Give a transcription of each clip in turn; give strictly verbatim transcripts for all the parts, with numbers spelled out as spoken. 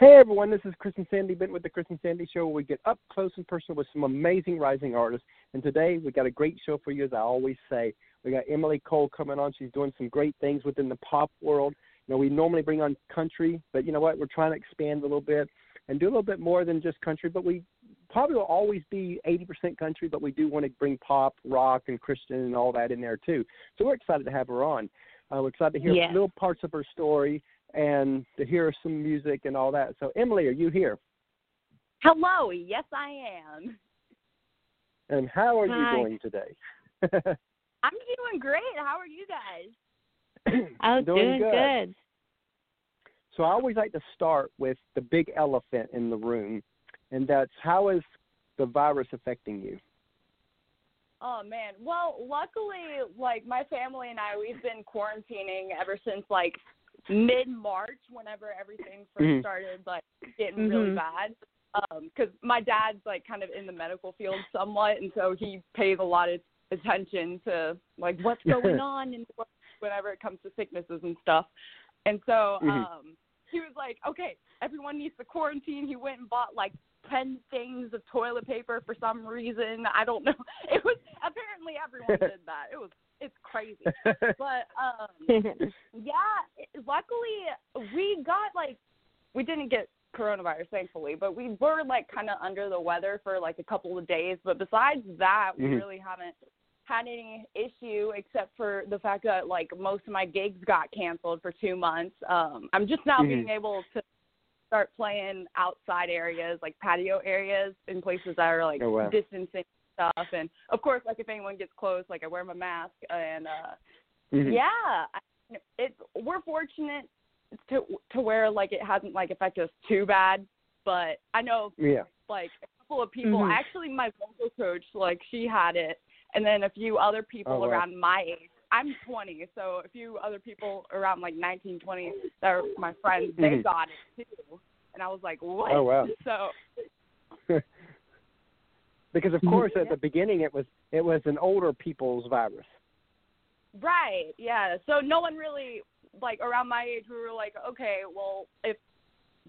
Hey everyone, this is Chris and Sandy Benton with The Chris and Sandy Show, where we get up close and personal with some amazing rising artists. And today we got a great show for you, as I always say. We got Emily Cole coming on. She's doing some great things within the pop world. You know, we normally bring on country, but you know what? We're trying to expand a little bit and do a little bit more than just country. But we probably will always be eighty percent country, but we do want to bring pop, rock, and Christian and all that in there too. So we're excited to have her on. Uh, we're excited to hear yeah. little parts of her story and to hear some music and all that. So, Emily, are you here? Hello. Yes, I am. And how are Hi. you doing today? I'm doing great. How are you guys? I'm doing, doing good. good. So I always like to start with the big elephant in the room, and that's how is the virus affecting you? Oh, man. Well, luckily, like, my family and I, we've been quarantining ever since, like, mid-March, whenever everything first mm-hmm. started, like, getting mm-hmm. really bad, because um, my dad's, like, kind of in the medical field somewhat, and so he pays a lot of attention to, like, what's going on and whenever it comes to sicknesses and stuff. And so mm-hmm. um, he was like, okay, everyone needs to quarantine. He went and bought, like, ten things of toilet paper for some reason. I don't know. It was apparently everyone did that. It was It's crazy. But, um, yeah, luckily we got, like, we didn't get coronavirus, thankfully, but we were, like, kind of under the weather for, like, a couple of days. But besides that, we mm-hmm. really haven't had any issue except for the fact that, like, most of my gigs got canceled for two months. Um, I'm just now mm-hmm. being able to start playing outside areas, like patio areas in places that are, like, oh, wow. distancing stuff. And of course, like, if anyone gets close, like, I wear my mask. And uh mm-hmm. yeah, I mean, it's we're fortunate to to where, like, it hasn't, like, affected us too bad. But I know yeah. like a couple of people mm-hmm. actually my vocal coach, like, she had it, and then a few other people oh, wow. around my age. I'm twenty, so a few other people around, like, nineteen, twenty that are my friends, they mm-hmm. got it too. And I was like, what? Oh, wow. So because, of course, at the beginning it was it was an older people's virus. Right, yeah. So no one really, like, around my age, we were like, okay, well, if,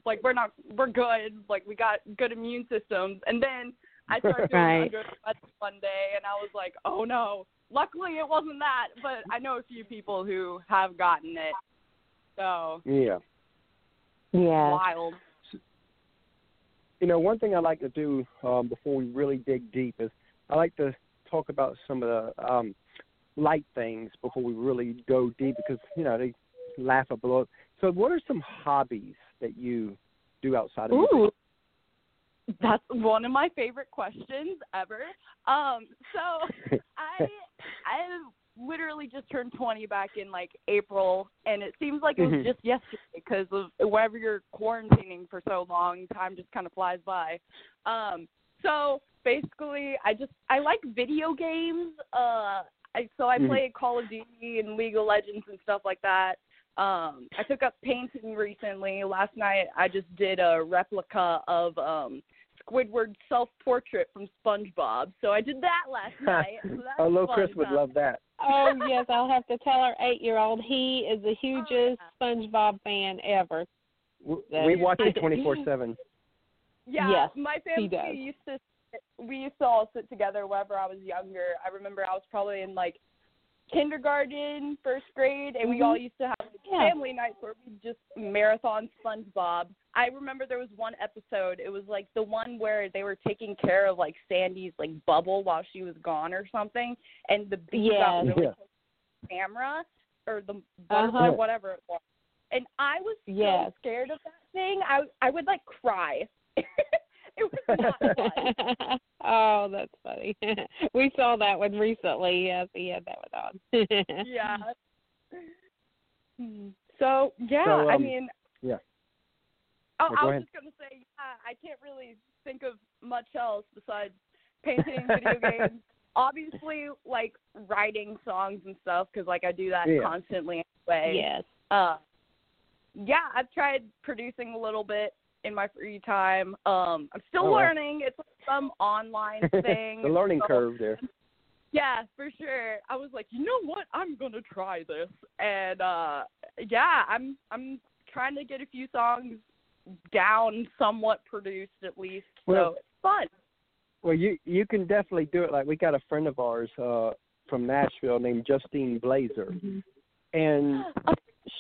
like, we're not, we're good. Like, we got good immune systems. And then I started feeling right. under the weather one day, and I was like, oh, no. Luckily it wasn't that, but I know a few people who have gotten it. So. Yeah. Yeah. Wild. You know, one thing I like to do um, before we really dig deep is I like to talk about some of the um, light things before we really go deep, because, you know, they laugh or blow up. So what are some hobbies that you do outside of music? Ooh, that's one of my favorite questions ever. Um, so I I literally just turned twenty back in, like, April, and it seems like it was mm-hmm. just yesterday, because of wherever you're quarantining for so long, time just kind of flies by. Um, so basically, I just I like video games. Uh, I, so I mm-hmm. play Call of Duty and League of Legends and stuff like that. Um, I took up painting recently. Last night, I just did a replica of um, Squidward's self-portrait from SpongeBob. So I did that last night. So that oh, little Chris would love that. Oh, yes, I'll have to tell our eight-year-old he is the hugest oh, yeah. SpongeBob fan ever. We, we watch it twenty-four seven. Yeah, yes, my family used to we used to all sit together whenever I was younger. I remember I was probably in, like, kindergarten, first grade, and we all used to have yeah. family nights where we just marathon SpongeBob. I remember there was one episode, it was, like, the one where they were taking care of, like, Sandy's, like, bubble while she was gone or something, and the bee yeah. got really yeah. close to the camera, or the butterfly, uh-huh. whatever it was. And I was so yeah. scared of that thing, I, I would, like, cry. It was not fun. Oh, that's funny. We saw that one recently. Yes, he had that one on. yeah. So, yeah, so, um, I mean. Yeah. Oh, well, I was ahead. just going to say, yeah, I can't really think of much else besides painting, video games. Obviously, like, writing songs and stuff, because, like, I do that yeah. constantly anyway. Yes. Uh, yeah, I've tried producing a little bit in my free time. Um, I'm still oh, learning. Wow. It's like some online thing. The learning so, curve there. Yeah, for sure. I was like, you know what? I'm going to try this. And, uh, yeah, I'm I'm trying to get a few songs down, somewhat produced at least. Well, so it's fun. Well, you you can definitely do it. Like, we got a friend of ours uh, from Nashville named Justine Blazer, mm-hmm. and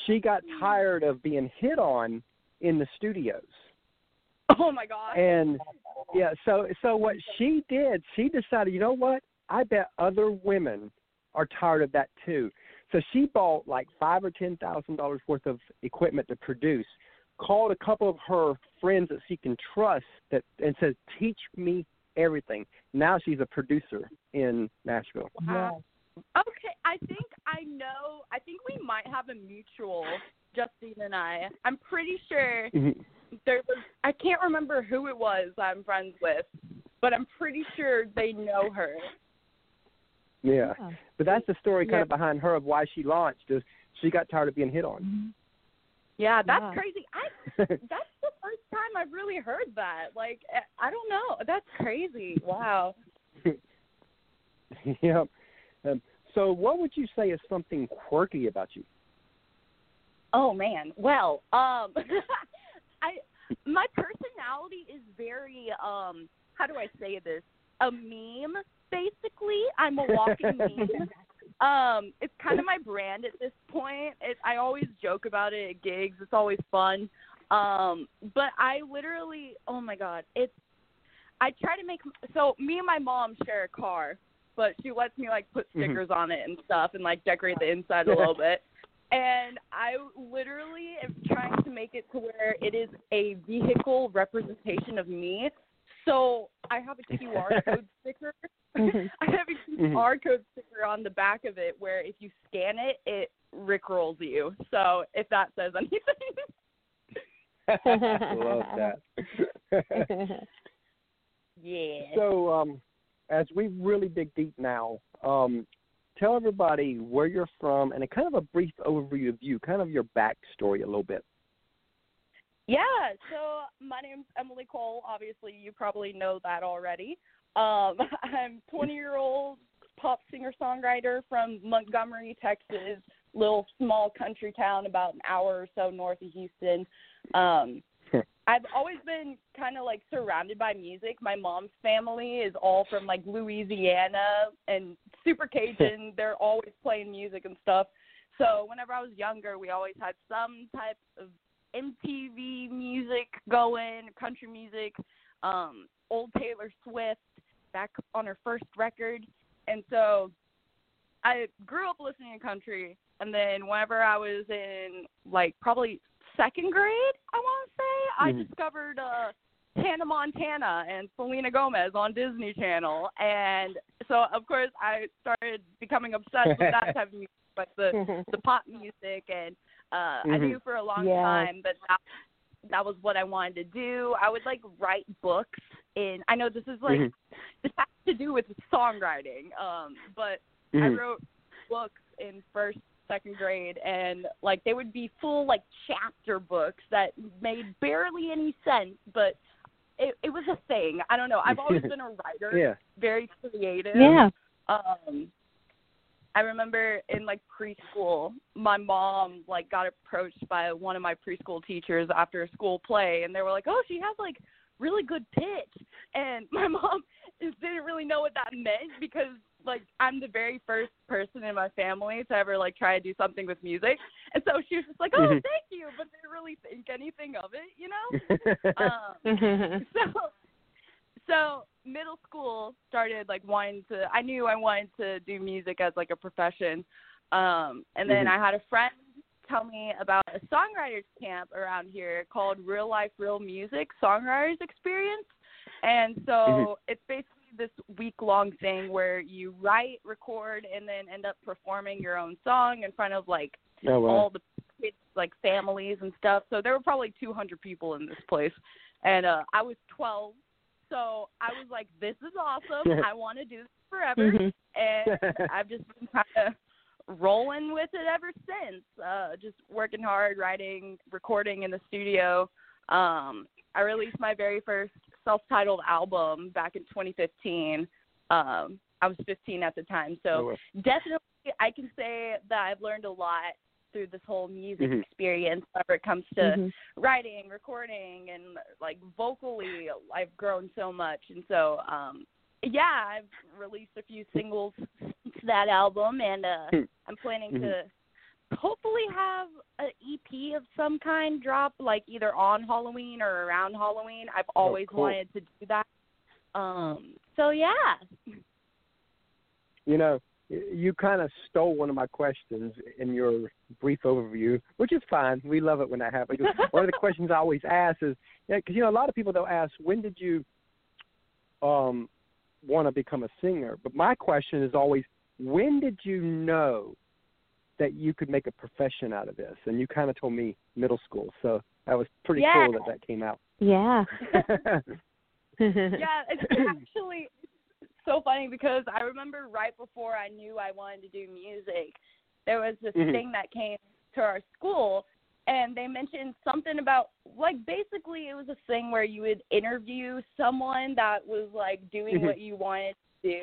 she got tired of being hit on in the studios. Oh my God! And yeah, so so what she did, she decided, you know what? I bet other women are tired of that too. So she bought like five or ten thousand dollars worth of equipment to produce. Called a couple of her friends that she can trust, that and said, "Teach me everything." Now she's a producer in Nashville. Wow. Okay, I think I know. I think we might have a mutual, Justine and I. I'm pretty sure mm-hmm. there was. I can't remember who it was I'm friends with, but I'm pretty sure they know her. Yeah, yeah. But that's the story kind yeah. of behind her of why she launched. Is she got tired of being hit on. Mm-hmm. Yeah, that's yeah. crazy. I that's the first time I've really heard that. Like, I don't know. That's crazy. Wow. yeah. Um, so what would you say is something quirky about you? Oh, man. Well, um, I my personality is very, um, how do I say this? A meme, basically. I'm a walking meme. Um, it's kind of my brand at this point. It, I always joke about it at gigs. It's always fun. Um, but I literally, oh my God, it's, I try to make, so me and my mom share a car, but she lets me like put stickers mm-hmm. on it and stuff and like decorate the inside a little bit. And I literally am trying to make it to where it is a vehicle representation of me. So I have a Q R code sticker. Mm-hmm. I have a Q R mm-hmm. code sticker on the back of it where if you scan it, it rickrolls you. So if that says anything. I love that. yeah. So um, as we really dig deep now, um, tell everybody where you're from and a kind of a brief overview of you, kind of your backstory a little bit. Yeah, so my name's Emily Cole. Obviously, you probably know that already. Um, I'm a twenty-year-old pop singer-songwriter from Montgomery, Texas, little small country town about an hour or so north of Houston. Um, I've always been kind of, like, surrounded by music. My mom's family is all from, like, Louisiana and super Cajun. They're always playing music and stuff. So whenever I was younger, we always had some type of M T V music going, country music, um, old Taylor Swift back on her first record. And so I grew up listening to country. And then whenever I was in, like, probably second grade, I want to say, mm-hmm. I discovered uh, Hannah Montana and Selena Gomez on Disney Channel. And so, of course, I started becoming obsessed with that type of music, like the, the pop music and Uh, mm-hmm. I knew for a long yeah. time, but that, that was what I wanted to do. I would, like, write books. And I know this is, like, mm-hmm. this has to do with songwriting, um, but mm-hmm. I wrote books in first, second grade, and, like, they would be full, like, chapter books that made barely any sense, but it, it was a thing. I don't know. I've always been a writer, yeah. very creative. Yeah. Um I remember in, like, preschool, my mom, like, got approached by one of my preschool teachers after a school play, and they were like, oh, she has, like, really good pitch. And my mom just didn't really know what that meant because, like, I'm the very first person in my family to ever, like, try to do something with music. And so she was just like, oh, mm-hmm. thank you, but didn't really think anything of it, you know? um, so, so – middle school started like wanting to, I knew I wanted to do music as like a profession. Um, and then mm-hmm. I had a friend tell me about a songwriters camp around here called Real Life, Real Music Songwriters Experience. And so mm-hmm. it's basically this week long thing where you write, record, and then end up performing your own song in front of like oh, wow. all the kids, like families and stuff. So there were probably two hundred people in this place. And uh, I was twelve. So I was like, this is awesome. I want to do this forever. Mm-hmm. And I've just been kind of rolling with it ever since, uh, just working hard, writing, recording in the studio. Um, I released my very first self-titled album back in twenty fifteen. Um, I was fifteen at the time. So oh, well. definitely I can say that I've learned a lot through this whole music mm-hmm. experience whenever it comes to mm-hmm. writing, recording, and, like, vocally, I've grown so much. And so, um, yeah, I've released a few singles since that album, and uh, I'm planning mm-hmm. to hopefully have an E P of some kind drop, like, either on Halloween or around Halloween. I've always oh, cool. wanted to do that. Um, so, yeah. You know, you kind of stole one of my questions in your brief overview, which is fine. We love it when that happens. One of the questions I always ask is, because, you know, a lot of people, they'll ask, when did you um, want to become a singer? But my question is always, when did you know that you could make a profession out of this? And you kind of told me middle school, so that was pretty yeah. cool that that came out. Yeah. Yeah, it's actually so funny because I remember right before I knew I wanted to do music, there was this mm-hmm. thing that came to our school, and they mentioned something about, like, basically it was a thing where you would interview someone that was, like, doing what you wanted to do.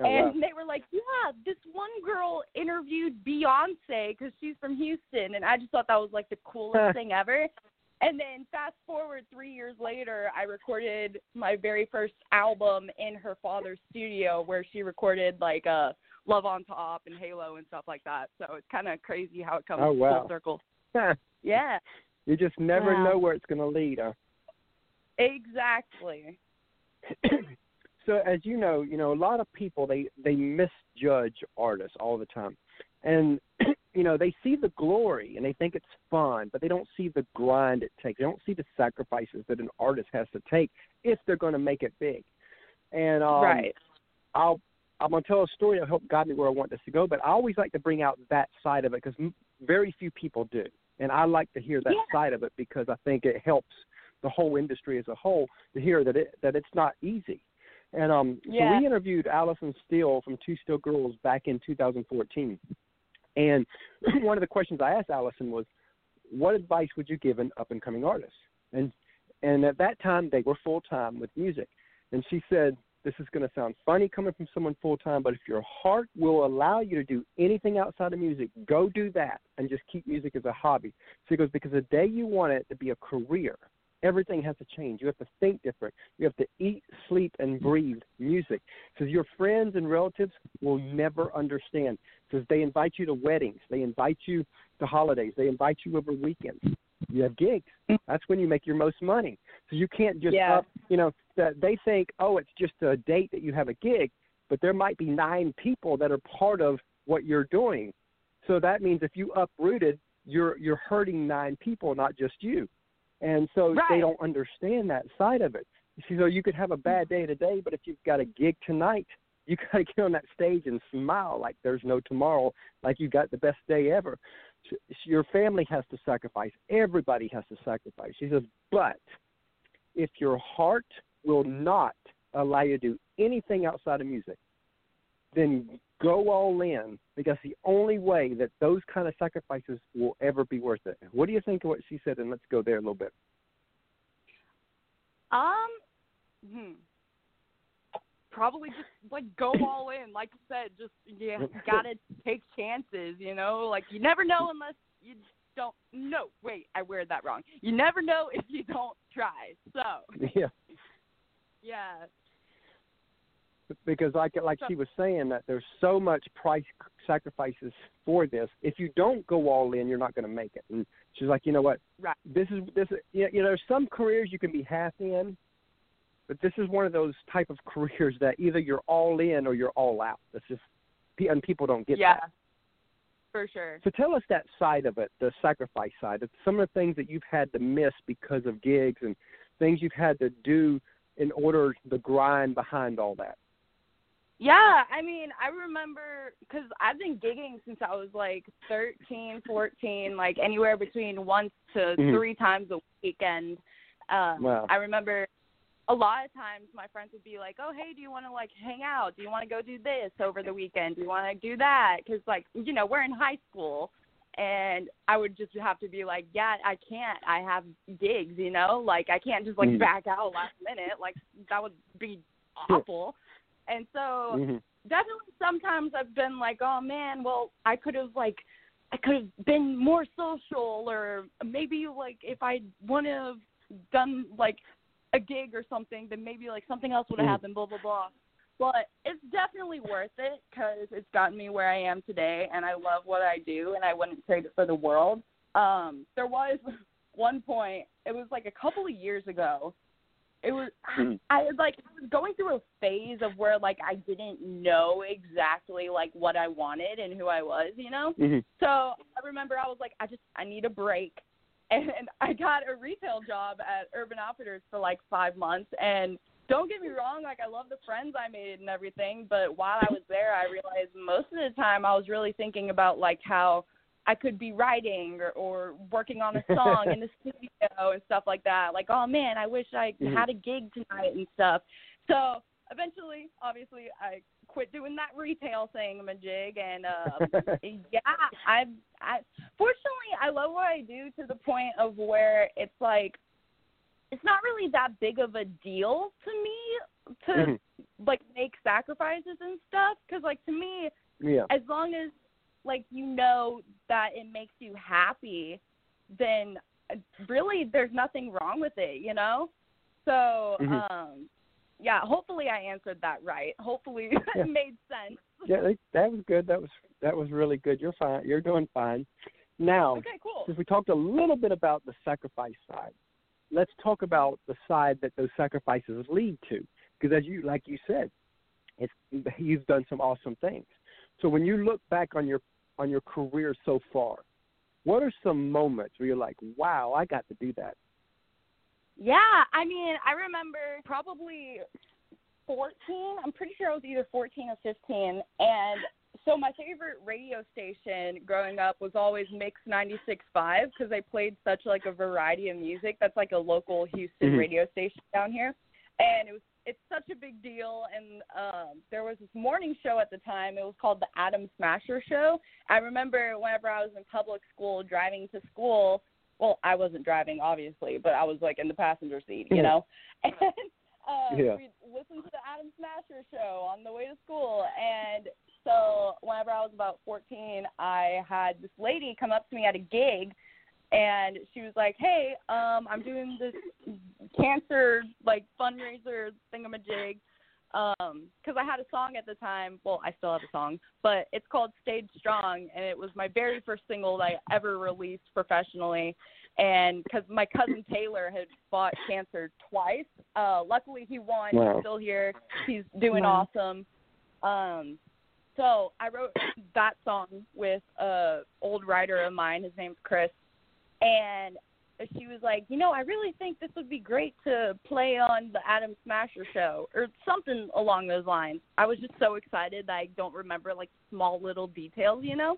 Oh, and wow. they were like, yeah, this one girl interviewed Beyonce because she's from Houston, and I just thought that was, like, the coolest thing ever. And then fast forward three years later, I recorded my very first album in her father's studio where she recorded, like, uh, Love on Top and Halo and stuff like that. So it's kind of crazy how it comes oh, wow. full circle. Yeah. You just never wow. know where it's going to lead. Huh? Exactly. So as you know, you know, a lot of people, they, they misjudge artists all the time. And, you know, they see the glory and they think it's fun, but they don't see the grind it takes. They don't see the sacrifices that an artist has to take if they're going to make it big. And um, right. I'll, I'm going to tell a story that helped guide me where I want this to go, but I always like to bring out that side of it because m- very few people do. And I like to hear that yeah. side of it because I think it helps the whole industry as a whole to hear that it that it's not easy. And um, yeah. so we interviewed Allison Steele from Two Steel Girls back in two thousand fourteen. And one of the questions I asked Allison was, what advice would you give an up-and-coming artist? And and at that time, they were full-time with music. And she said, this is going to sound funny coming from someone full-time, but if your heart will allow you to do anything outside of music, go do that and just keep music as a hobby. She goes, because the day you want it to be a career, everything has to change. You have to think different. You have to eat, sleep, and breathe music. Because your friends and relatives will never understand. Because they invite you to weddings. They invite you to holidays. They invite you over weekends. You have gigs. That's when you make your most money. So you can't just yeah. up, you know, they think, oh, it's just a date that you have a gig. But there might be nine people that are part of what you're doing. So that means if you uprooted, you're you're hurting nine people, not just you. And so right. they don't understand that side of it. You see, so you could have a bad day today, but if you've got a gig tonight, you got to get on that stage and smile like there's no tomorrow, like you got the best day ever. Your family has to sacrifice. Everybody has to sacrifice. She says, but if your heart will not allow you to do anything outside of music, then go all in, because the only way that those kind of sacrifices will ever be worth it. What do you think of what she said? And let's go there a little bit. Um, hmm. Probably just, like, go all in. Like you said, just, yeah, got to take chances, you know? Like, you never know unless you don't. No, wait, I worded that wrong. You never know if you don't try. So, yeah. Yeah. Because like like she was saying, that there's so much price sacrifices for this. If you don't go all in, you're not going to make it. And she's like, you know what? Right. This is this. Is, you know, there's some careers you can be half in, but this is one of those type of careers that either you're all in or you're all out. That's just, and people don't get yeah, that. Yeah, for sure. So tell us that side of it, the sacrifice side. It's some of the things that you've had to miss because of gigs and things you've had to do in order the grind behind all that. Yeah, I mean, I remember, because I've been gigging since I was, like, thirteen, fourteen, like, anywhere between once to mm-hmm. three times a weekend. Um, wow. I remember a lot of times my friends would be like, oh, hey, do you want to, like, hang out? Do you want to go do this over the weekend? Do you want to do that? Because, like, you know, we're in high school, and I would just have to be like, yeah, I can't. I have gigs, you know? Like, I can't just, like, mm-hmm. back out last minute. Like, that would be awful. Yeah. And so mm-hmm. definitely sometimes I've been like, oh, man, well, I could have, like, I could have been more social, or maybe, like, if I wouldn't have done, like, a gig or something, then maybe, like, something else would have mm. happened, blah, blah, blah. But it's definitely worth it because it's gotten me where I am today, and I love what I do, and I wouldn't trade it for the world. Um, there was one point, it was, like, a couple of years ago. It was, mm. I, I, like, I was going through a phase of where, like, I didn't know exactly, like, what I wanted and who I was, you know? Mm-hmm. So I remember I was like, I just, I need a break. And I got a retail job at Urban Outfitters for, like, five months. And don't get me wrong, like, I love the friends I made and everything. But while I was there, I realized most of the time I was really thinking about, like, how I could be writing or, or working on a song in the studio and stuff like that. Like, oh, man, I wish I mm-hmm. had a gig tonight and stuff. So eventually, obviously, I quit doing that retail thing, my jig. And, uh, yeah, I, I fortunately, I love what I do to the point of where it's, like, it's not really that big of a deal to me to, mm-hmm. like, make sacrifices and stuff. Because, like, to me, yeah. as long as, like, you know that it makes you happy, then really there's nothing wrong with it, you know? So, mm-hmm. um, yeah, hopefully I answered that right. Hopefully it yeah. made sense. Yeah, that was good. That was that was really good. You're fine. You're doing fine. Now, okay, cool. Since we talked a little bit about the sacrifice side, let's talk about the side that those sacrifices lead to. Because as you, like you said, it's, you've done some awesome things. So when you look back on your on your career so far, what are some moments where you're like, wow, I got to do that? Yeah, I mean, I remember probably fourteen. I'm pretty sure I was either fourteen or fifteen. And so my favorite radio station growing up was always Mix ninety-six point five because they played such, like, a variety of music. That's, like, a local Houston mm-hmm. radio station down here. And it was It's such a big deal, and um, there was this morning show at the time. It was called the Adam Smasher Show. I remember whenever I was in public school driving to school, well, I wasn't driving, obviously, but I was, like, in the passenger seat, you know? And uh, yeah. we'd listen to the Adam Smasher Show on the way to school. And so whenever I was about fourteen, I had this lady come up to me at a gig, and she was like, hey, um, I'm doing this cancer, like, fundraiser thingamajig, um, because I had a song at the time. Well, I still have a song, but it's called Stayed Strong, and it was my very first single that I ever released professionally, and because my cousin Taylor had fought cancer twice. Uh, luckily, he won. Wow. He's still here. He's doing wow. awesome. Um So I wrote that song with an old writer of mine. His name's Chris. And she was like, you know, I really think this would be great to play on the Adam Smasher Show or something along those lines. I was just so excited that I don't remember, like, small little details, you know.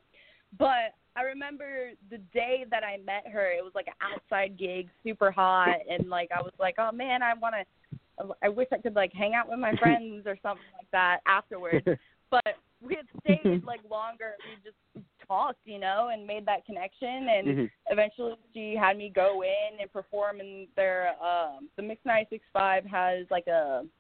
But I remember the day that I met her, it was, like, an outside gig, super hot. And, like, I was like, oh, man, I want to – I wish I could, like, hang out with my friends or something like that afterwards. But we had stayed, like, longer. We just talked, you know, and made that connection. And mm-hmm. eventually she had me go in and perform in their um, – the Mix ninety-six point five has, like, a –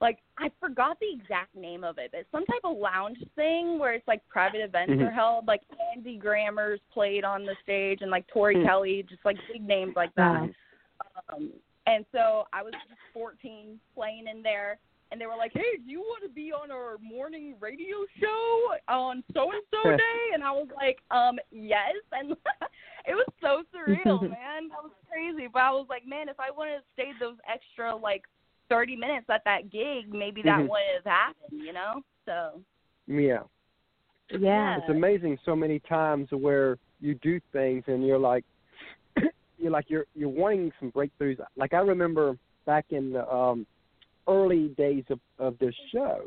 like, I forgot the exact name of it, but some type of lounge thing where it's, like, private events mm-hmm. are held. Like, Andy Grammer's played on the stage and, like, Tori mm-hmm. Kelly, just, like, big names like that. Mm-hmm. Um, and so I was just fourteen playing in there. And they were like, hey, do you want to be on our morning radio show on so-and-so day? And I was like, um, yes. And it was so surreal, man. That was crazy. But I was like, man, if I wouldn't have stayed those extra, like, thirty minutes at that gig, maybe that mm-hmm. wouldn't have happened, you know? So. Yeah. Yeah. It's amazing so many times where you do things and you're like, you're like, you're, you're wanting some breakthroughs. Like, I remember back in the, um, early days of, of this show.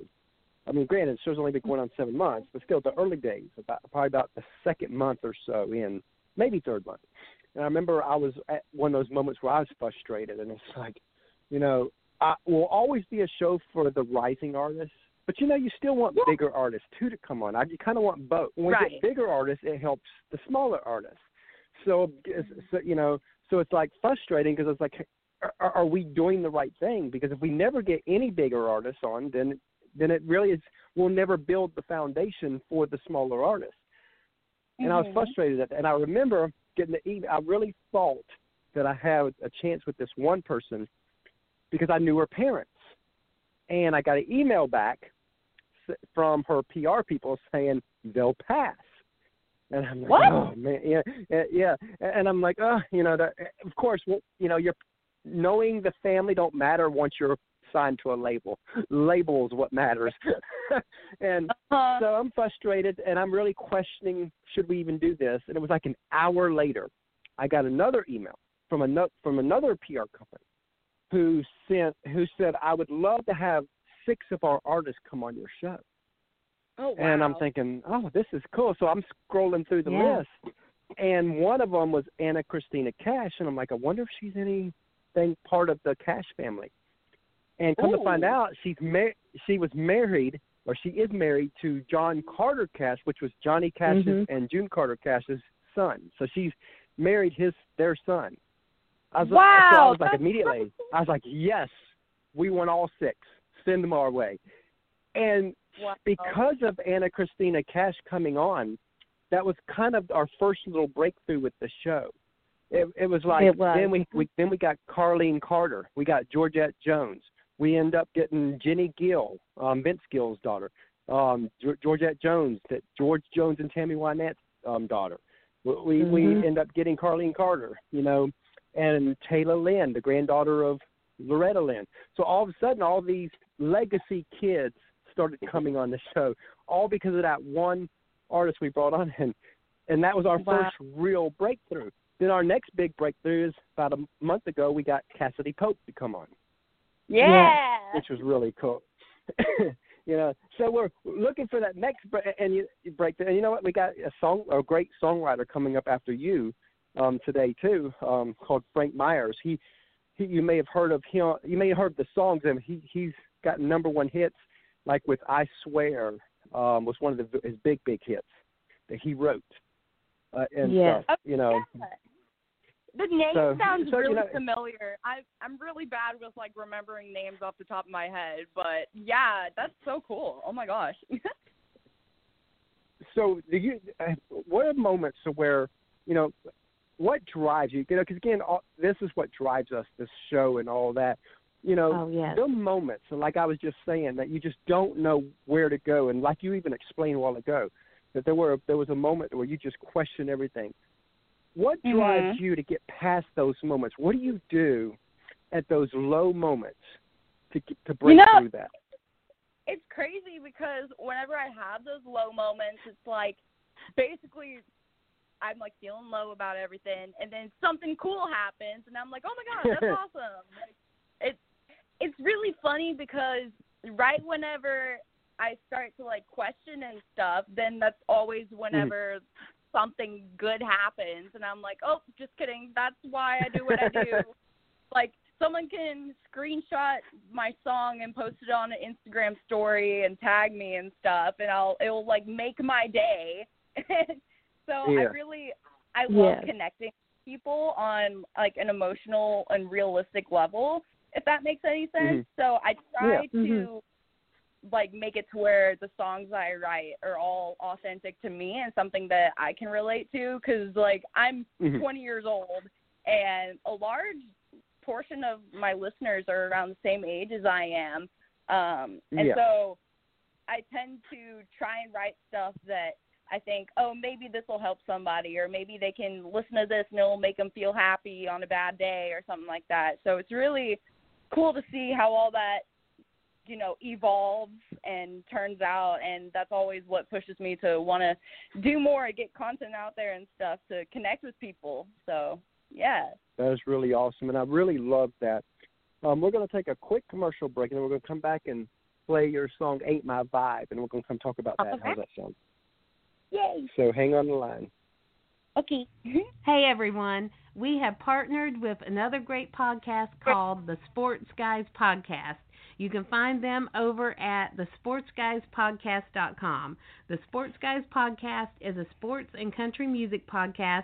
I mean, granted, the show's only been going on seven months, but still the early days, about, probably about the second month or so in, maybe third month. And I remember I was at one of those moments where I was frustrated, and it's like, you know, I will always be a show for the rising artists, but, you know, you still want yeah. bigger artists, too, to come on. I, you kind of want both. When right. we get bigger artists, it helps the smaller artists. So, so you know, so it's, like, frustrating because it's like, are we doing the right thing? Because if we never get any bigger artists on, then then it really is, we'll never build the foundation for the smaller artists. and mm-hmm. I was frustrated at that. And I remember getting the email. I really thought that I had a chance with this one person because I knew her parents. And I got an email back from her P R people saying they'll pass. And I'm like, what? Oh, man. Yeah, yeah. And I'm like, oh, you know, that, of course, you know, you're knowing the family don't matter once you're signed to a label. Label's what matters. And uh-huh. so I'm frustrated, and I'm really questioning, should we even do this? And it was like an hour later, I got another email from another from another P R company who sent who said, I would love to have six of our artists come on your show. Oh, wow. And I'm thinking, oh, this is cool. So I'm scrolling through the yeah. list, and one of them was Anna Christina Cash, and I'm like, I wonder if she's anything part of the Cash family. And come Ooh. To find out, she's mar- she was married, or she is married to John Carter Cash, which was Johnny Cash's mm-hmm. and June Carter Cash's son. So she's married his their son. I was wow! Like, so I was like immediately, I was like, yes, we want all six. Send them our way. And wow. because of Anna Christina Cash coming on, that was kind of our first little breakthrough with the show. It, it was like it was. then we, we then we got Carlene Carter, we got Georgette Jones, we end up getting Jenny Gill, um, Vince Gill's daughter, um, G- Georgette Jones, that George Jones and Tammy Wynette's um, daughter. We mm-hmm. we end up getting Carlene Carter, you know, and Taylor Lynn, the granddaughter of Loretta Lynn. So all of a sudden, all these legacy kids started coming on the show, all because of that one artist we brought on, and and that was our wow. first real breakthrough. Then our next big breakthrough is about a month ago, we got Cassidy Pope to come on. Yeah. yeah which was really cool. You know, so we're looking for that next break, and you, you break the, and you know what? We got a song, a great songwriter coming up after you um, today too, um, called Frank Myers. He, he, you may have heard of him. You may have heard the songs, and he he's got number one hits, like with "I Swear" um, was one of the, his big big hits that he wrote. Uh, and yeah, uh, you know. Yeah. The name so, sounds so, really you know, familiar. I, I'm really bad with, like, remembering names off the top of my head. But, yeah, that's so cool. Oh, my gosh. So, do you, what are moments where, you know, what drives you? You know, because, again, all, this is what drives us, this show and all that. You know, oh, yes. the moments, and like I was just saying, that you just don't know where to go. And like you even explained a while ago, that there were there was a moment where you just questioned everything. What drives mm-hmm. you to get past those moments? What do you do at those low moments to to break you know, through that? It's crazy because whenever I have those low moments, it's like basically I'm like feeling low about everything, and then something cool happens, and I'm like, oh my god, that's awesome! Like, it's it's really funny because right whenever I start to like question and stuff, then that's always whenever. Mm-hmm. something good happens, and I'm like, oh, just kidding. That's why I do what I do. Like, someone can screenshot my song and post it on an Instagram story and tag me and stuff, and I'll it'll like make my day. So yeah. I really I love yeah. connecting with people on like an emotional and realistic level, if that makes any sense. Mm-hmm. So I try yeah. to. Mm-hmm. like make it to where the songs I write are all authentic to me and something that I can relate to. Cause like I'm mm-hmm. twenty years old, and a large portion of my listeners are around the same age as I am. Um, and yeah. so I tend to try and write stuff that I think, oh, maybe this will help somebody, or maybe they can listen to this and it'll make them feel happy on a bad day or something like that. So it's really cool to see how all that, you know, evolves and turns out, and that's always what pushes me to want to do more, get content out there and stuff to connect with people. So, yeah. That is really awesome, and I really love that. Um, we're going to take a quick commercial break, and then we're going to come back and play your song, Ain't My Vibe, and we're going to come talk about that. Okay. How's that sound? Yay! So hang on the line. Okay. Hey, everyone. We have partnered with another great podcast called The Sports Guys Podcast. You can find them over at the sports guys podcast dot com. The Sports Guys Podcast is a sports and country music podcast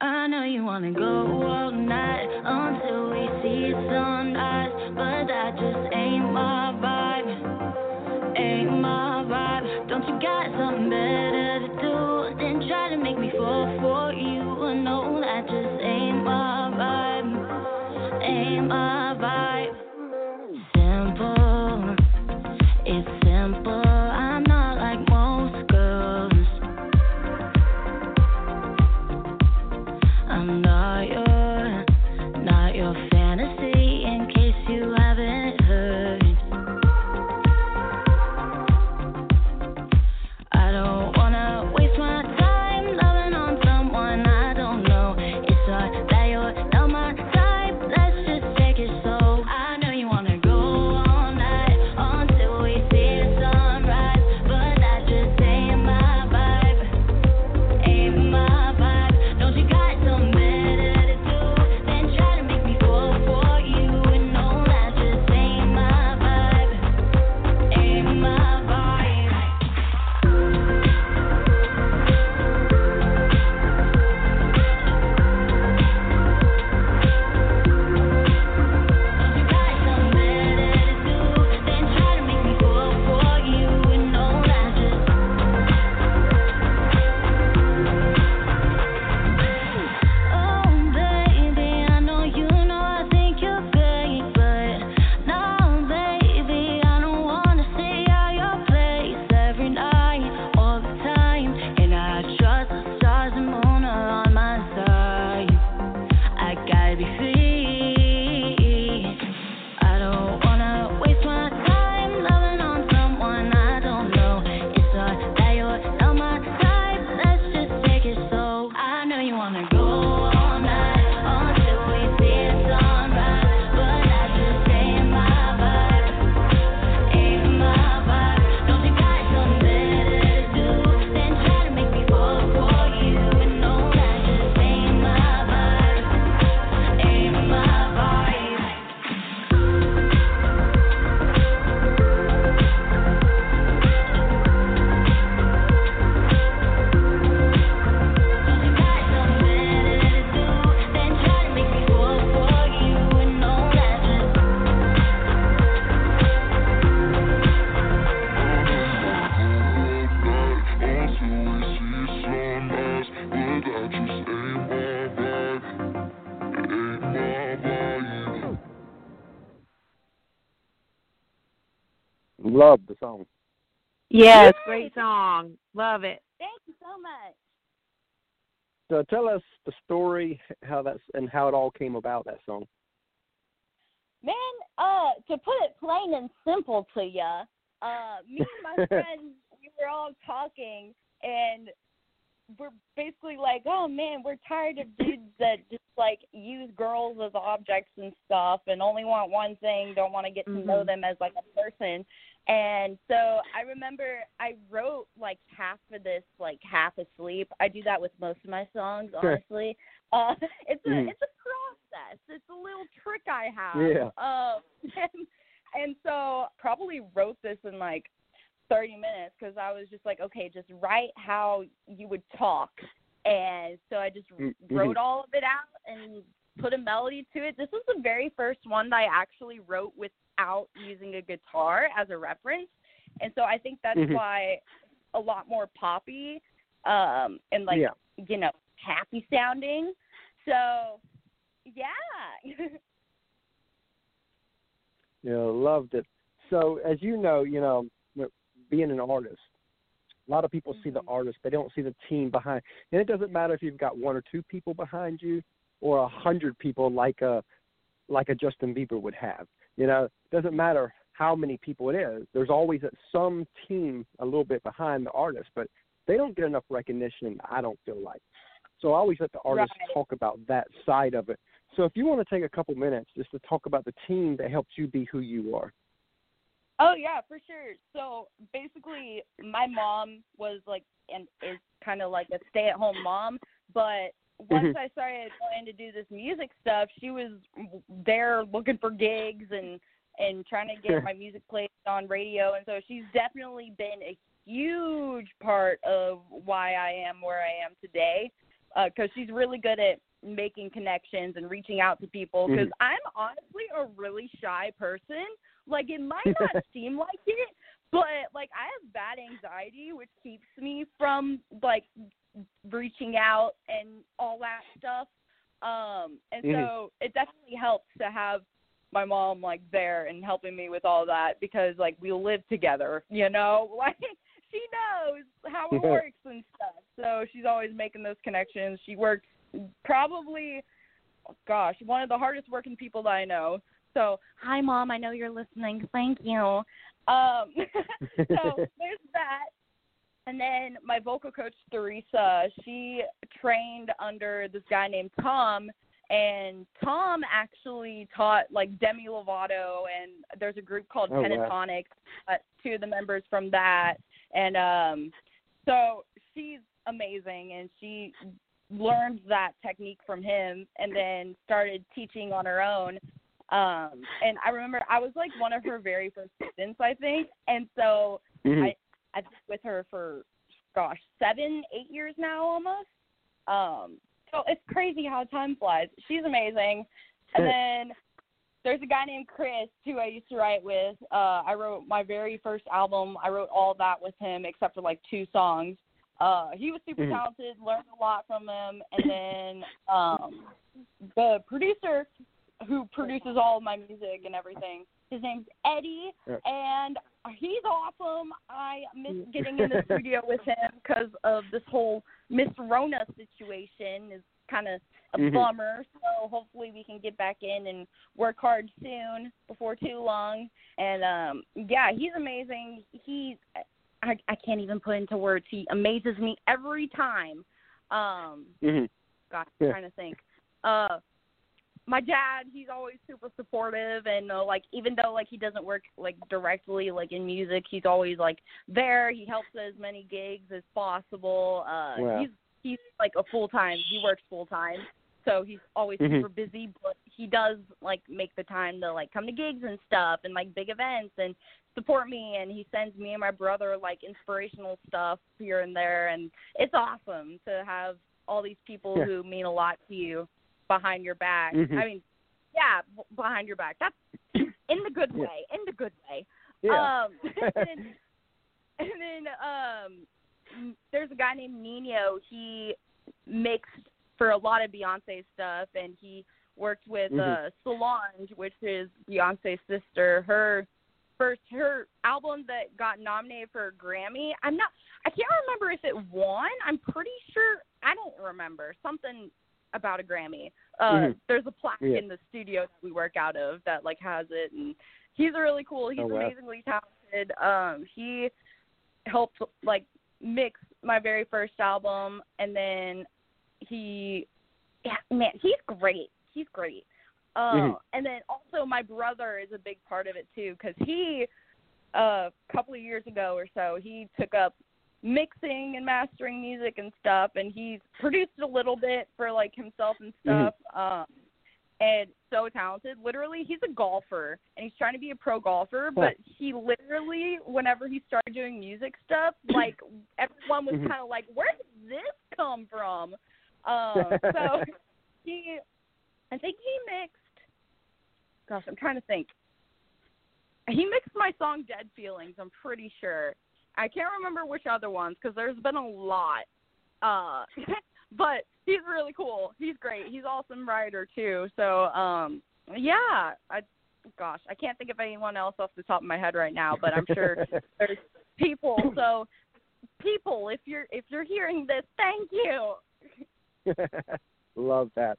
I know you want to go all night until we see sunrise, but that just ain't my vibe, ain't my vibe. Don't you got something better to do than try to make me fall for you? No, that just ain't my vibe, ain't my vibe. Simple, it's simple. Love the song. Yes, great song. Love it. Thank you so much. So tell us the story, how that's and how it all came about, that song. Man, uh, to put it plain and simple to ya, uh, me and my friends, we were all talking, and we're basically like, oh man, we're tired of dudes that just like use girls as objects and stuff and only want one thing, don't want to get to mm-hmm. know them as like a person. And so I remember I wrote like half of this, like half asleep. I do that with most of my songs, honestly. Sure. Uh, it's a mm. it's a process. It's a little trick I have. Yeah. Uh, and, and so probably wrote this in like thirty minutes because I was just like, okay, just write how you would talk. And so I just mm-hmm. wrote all of it out and put a melody to it. This was the very first one that I actually wrote without using a guitar as a reference. And so I think that's mm-hmm. why a lot more poppy um, and, like, yeah. you know, happy sounding. So, yeah. Yeah, loved it. So, as you know, you know, being an artist, A lot of people mm-hmm. see the artist. They don't see the team behind. And it doesn't matter if you've got one or two people behind you or a hundred people like a like a Justin Bieber would have. You know, it doesn't matter how many people it is. There's always some team a little bit behind the artist, but they don't get enough recognition, I don't feel like. So I always let the artists right. talk about that side of it. So if you want to take a couple minutes just to talk about the team that helps you be who you are. Oh, yeah, for sure. So basically my mom was like and is kind of like a stay-at-home mom, but once mm-hmm. I started going to do this music stuff, she was there looking for gigs and, and trying to get my music played on radio. And so she's definitely been a huge part of why I am where I am today, because uh, she's really good at making connections and reaching out to people, because mm-hmm. I'm honestly a really shy person. Like, it might not seem like it, but, like, I have bad anxiety, which keeps me from, like, reaching out and all that stuff. Um, and mm-hmm. so it definitely helps to have my mom, like, there and helping me with all that, because, like, we live together, you know? Like, she knows how it works and stuff. So she's always making those connections. She works probably, oh gosh, one of the hardest working people that I know. So, hi, Mom, I know you're listening. Thank you. Um, so there's that. And then my vocal coach, Theresa, she trained under this guy named Tom. And Tom actually taught, like, Demi Lovato. And there's a group called oh, Pentatonix, wow. uh, two of the members from that. And um, so she's amazing, and she learned that technique from him and then started teaching on her own. Um, and I remember I was, like, one of her very first students, I think. And so mm-hmm. I, I've been with her for, gosh, seven, eight years now almost. Um, so it's crazy how time flies. She's amazing. And then there's a guy named Chris who I used to write with. Uh, I wrote my very first album. I wrote all that with him except for, like, two songs. Uh, he was super mm-hmm. talented, learned a lot from him. And then um, the producer – who produces all of my music and everything. His name's Eddie, and he's awesome. I miss getting in the studio with him because of this whole Miss Rona situation is kind of a mm-hmm. bummer, so hopefully we can get back in and work hard soon before too long. And, um, yeah, he's amazing. He, I, I can't even put into words. He amazes me every time. Um, mm-hmm. God, I'm trying to think. Uh, My dad, he's always super supportive, and, uh, like, even though, like, he doesn't work, like, directly, like, in music, he's always, like, there. He helps as many gigs as possible. Uh, wow. He's, he's like, a full-time. He works full-time, so he's always mm-hmm. super busy, but he does, like, make the time to, like, come to gigs and stuff and, like, big events and support me, and he sends me and my brother, like, inspirational stuff here and there, and it's awesome to have all these people yeah. who mean a lot to you. Behind your back. Mm-hmm. I mean, yeah, behind your back. That's in the good way, yeah. in the good way. Yeah. Um, and then, and then um, there's a guy named Nino. He mixed for a lot of Beyonce stuff, and he worked with mm-hmm. uh, Solange, which is Beyonce's sister. Her first, her album that got nominated for a Grammy. I'm not, I can't remember if it won. I'm pretty sure, I don't remember. Something about a Grammy. Uh, mm-hmm. There's a plaque yeah. in the studio that we work out of that, like, has it, and he's really cool. He's oh, wow. amazingly talented. Um, he helped, like, mix my very first album, and then he, yeah, man, he's great. He's great. Uh, mm-hmm. And then also my brother is a big part of it, too, because he, uh, a couple of years ago or so, he took up mixing and mastering music and stuff, and he's produced a little bit for, like, himself and stuff, mm-hmm. um, and so talented. Literally, he's a golfer, and he's trying to be a pro golfer, oh. but he literally, whenever he started doing music stuff, like, everyone was mm-hmm. kind of like, where did this come from? Um, so he, I think he mixed, gosh, I'm trying to think. He mixed my song Dead Feelings, I'm pretty sure. I can't remember which other ones because there's been a lot, uh, but he's really cool. He's great. He's an awesome writer, too. So, um, yeah, I, gosh, I can't think of anyone else off the top of my head right now, but I'm sure there's people. So people, if you're if you're hearing this, thank you. Love that.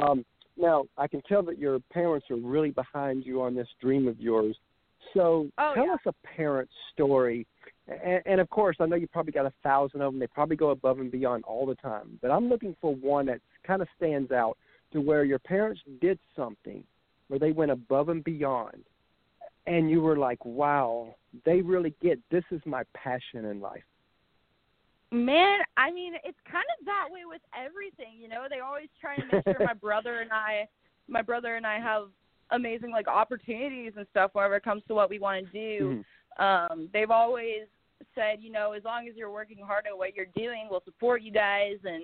Um, now, I can tell that your parents are really behind you on this dream of yours. So oh, tell yeah. us a parent story. And, and, of course, I know you probably got a thousand of them. They probably go above and beyond all the time. But I'm looking for one that kind of stands out to where your parents did something, where they went above and beyond. And you were like, wow, they really get this is my passion in life. Man, I mean, it's kind of that way with everything, you know. They always try to make sure my brother and I, my brother and I have amazing, like, opportunities and stuff whenever it comes to what we want to do. Mm-hmm. Um, they've always said, you know, as long as you're working hard at what you're doing, we'll support you guys and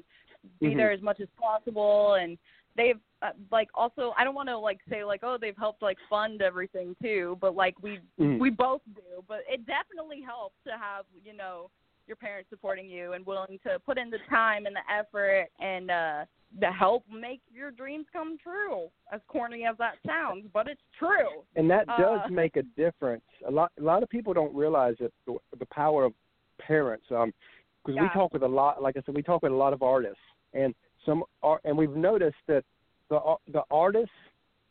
be mm-hmm. there as much as possible. And they've, uh, like, also, I don't want to, like, say, like, oh, they've helped, like, fund everything, too. But, like, we mm-hmm. we both do. But it definitely helps to have, you know, your parents supporting you and willing to put in the time and the effort and uh, the help make your dreams come true, as corny as that sounds, but it's true. And that uh, does make a difference. A lot a lot of people don't realize that the, the power of parents, because um, yeah. we talk with a lot, like I said, we talk with a lot of artists, and some are, and we've noticed that the the artists,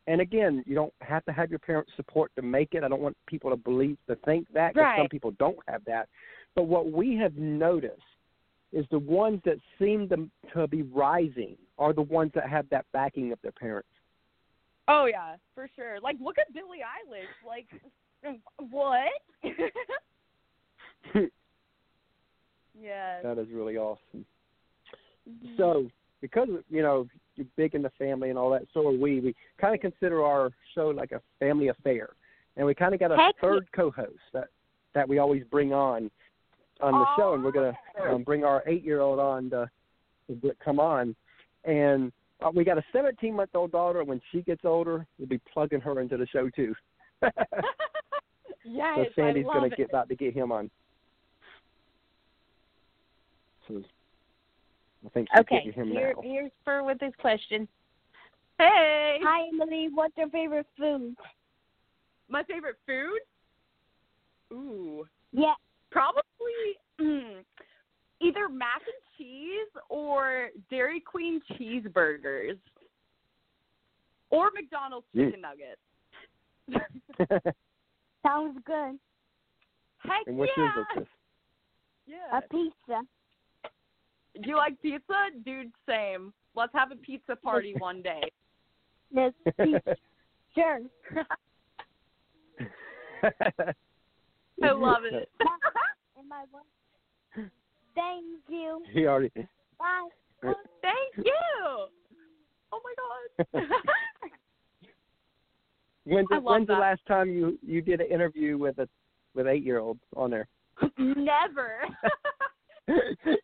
and again, you don't have to have your parents' support to make it. I don't want people to believe, to think that, because right. some people don't have that. But what we have noticed is the ones that seem to, to be rising are the ones that have that backing of their parents. Oh, yeah, for sure. Like, look at Billie Eilish. Like, what? Yeah. That is really awesome. Mm-hmm. So, because, you know, you're big in the family and all that, so are we. We kind of consider our show like a family affair. And we kind of got a Heck third yeah. co-host that, that we always bring on. on the oh, show, and we're going to um, bring our eight-year-old on to, to come on. And uh, we got a seventeen-month-old daughter. When she gets older, we'll be plugging her into the show, too. Yes, so Sandy's going to get about to get him on. So I think she's okay, getting him here, now. Okay, here's Fur with his question. Hey! Hi, Emily. What's your favorite food? My favorite food? Ooh. Yeah. Probably mm, either mac and cheese or Dairy Queen cheeseburgers or McDonald's chicken mm. nuggets. Sounds good. Heck and what yeah. yeah. A pizza. Do you like pizza? Dude, same. Let's have a pizza party one day. Yes, pizza. Sure. I love it. Thank you. He already. Bye. Oh, thank you. Oh my God. When's the, when's the last time you, you did an interview with a with an eight year old on there? Never.